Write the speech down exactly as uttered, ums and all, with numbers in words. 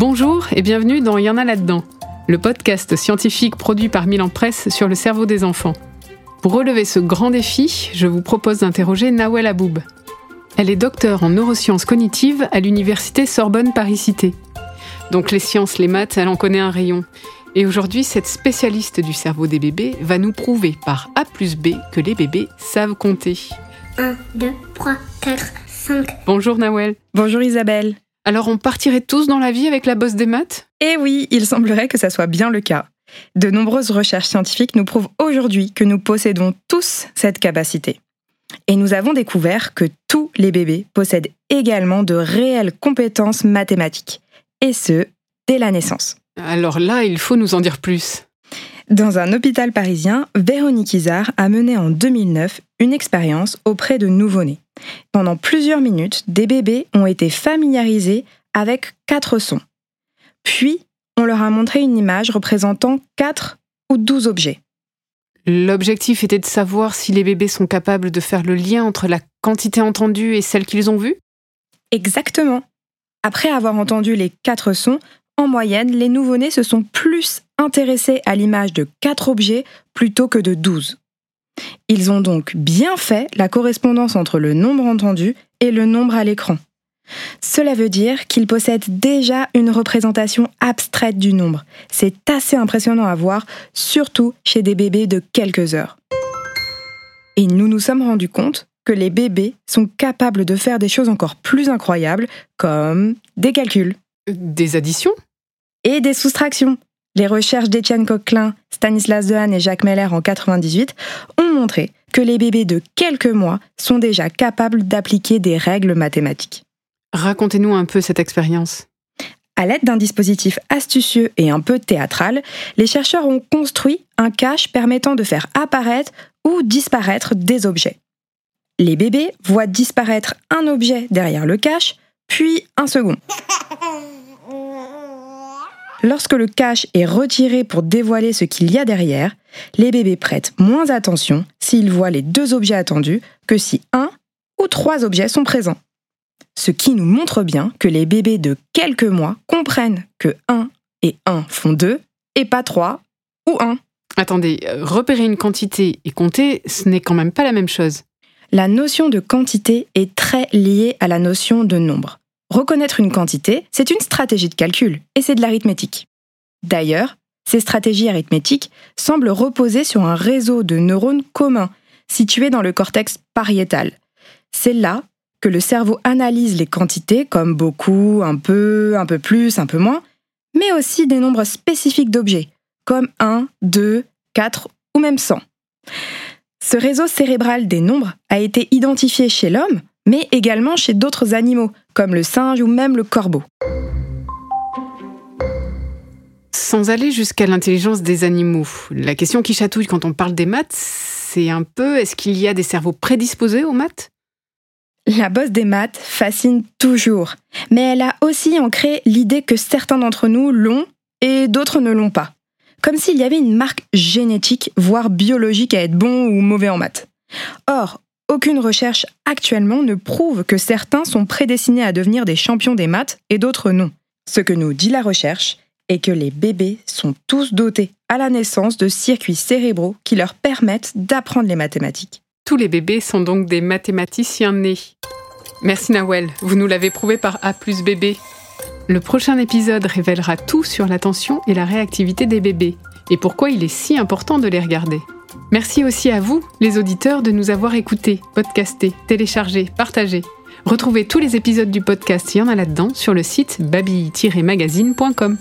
Bonjour et bienvenue dans Il y en a là-dedans, le podcast scientifique produit par Milan Presse sur le cerveau des enfants. Pour relever ce grand défi, je vous propose d'interroger Nawel Aboub. Elle est docteure en neurosciences cognitives à l'université Sorbonne-Paris-Cité. Donc les sciences, les maths, elle en connaît un rayon. Et aujourd'hui, cette spécialiste du cerveau des bébés va nous prouver par A plus B que les bébés savent compter. un, deux, trois, quatre, cinq. Bonjour Nawel. Bonjour Isabelle. Alors on partirait tous dans la vie avec la bosse des maths ? Eh oui, il semblerait que ça soit bien le cas. De nombreuses recherches scientifiques nous prouvent aujourd'hui que nous possédons tous cette capacité. Et nous avons découvert que tous les bébés possèdent également de réelles compétences mathématiques. Et ce, dès la naissance. Alors là, il faut nous en dire plus. Dans un hôpital parisien, Véronique Izard a mené en deux mille neuf une expérience auprès de nouveau-nés. Pendant plusieurs minutes, des bébés ont été familiarisés avec quatre sons. Puis, on leur a montré une image représentant quatre ou douze objets. L'objectif était de savoir si les bébés sont capables de faire le lien entre la quantité entendue et celle qu'ils ont vue ? Exactement. Après avoir entendu les quatre sons, en moyenne, les nouveau-nés se sont plus intéressés à l'image de quatre objets plutôt que de douze. Ils ont donc bien fait la correspondance entre le nombre entendu et le nombre à l'écran. Cela veut dire qu'ils possèdent déjà une représentation abstraite du nombre. C'est assez impressionnant à voir, surtout chez des bébés de quelques heures. Et nous nous sommes rendus compte que les bébés sont capables de faire des choses encore plus incroyables, comme des calculs. Des additions ? Et des soustractions. Les recherches d'Étienne Coquelin, Stanislas Dehaene et Jacques Mehler en quatre-vingt-dix-huit ont montré que les bébés de quelques mois sont déjà capables d'appliquer des règles mathématiques. Racontez-nous un peu cette expérience. À l'aide d'un dispositif astucieux et un peu théâtral, les chercheurs ont construit un cache permettant de faire apparaître ou disparaître des objets. Les bébés voient disparaître un objet derrière le cache, puis un second. Lorsque le cache est retiré pour dévoiler ce qu'il y a derrière, les bébés prêtent moins attention s'ils voient les deux objets attendus que si un ou trois objets sont présents. Ce qui nous montre bien que les bébés de quelques mois comprennent que un et un font deux, et pas trois ou un. Attendez, repérer une quantité et compter, ce n'est quand même pas la même chose. La notion de quantité est très liée à la notion de nombre. Reconnaître une quantité, c'est une stratégie de calcul, et c'est de l'arithmétique. D'ailleurs, ces stratégies arithmétiques semblent reposer sur un réseau de neurones communs, situés dans le cortex pariétal. C'est là que le cerveau analyse les quantités comme beaucoup, un peu, un peu plus, un peu moins, mais aussi des nombres spécifiques d'objets, comme un, deux, quatre ou même cent. Ce réseau cérébral des nombres a été identifié chez l'homme, mais également chez d'autres animaux, comme le singe ou même le corbeau. Sans aller jusqu'à l'intelligence des animaux, la question qui chatouille quand on parle des maths, c'est un peu, est-ce qu'il y a des cerveaux prédisposés aux maths ? La bosse des maths fascine toujours, mais elle a aussi ancré l'idée que certains d'entre nous l'ont et d'autres ne l'ont pas. Comme s'il y avait une marque génétique, voire biologique à être bon ou mauvais en maths. Or, aucune recherche actuellement ne prouve que certains sont prédestinés à devenir des champions des maths et d'autres non. Ce que nous dit la recherche est que les bébés sont tous dotés à la naissance de circuits cérébraux qui leur permettent d'apprendre les mathématiques. Tous les bébés sont donc des mathématiciens nés. Merci Nawel, vous nous l'avez prouvé par A plus B B. Le prochain épisode révélera tout sur l'attention et la réactivité des bébés, et pourquoi il est si important de les regarder. Merci aussi à vous, les auditeurs, de nous avoir écoutés, podcastés, téléchargés, partagés. Retrouvez tous les épisodes du podcast Il y en a là-dedans sur le site babi tiret magazine point com.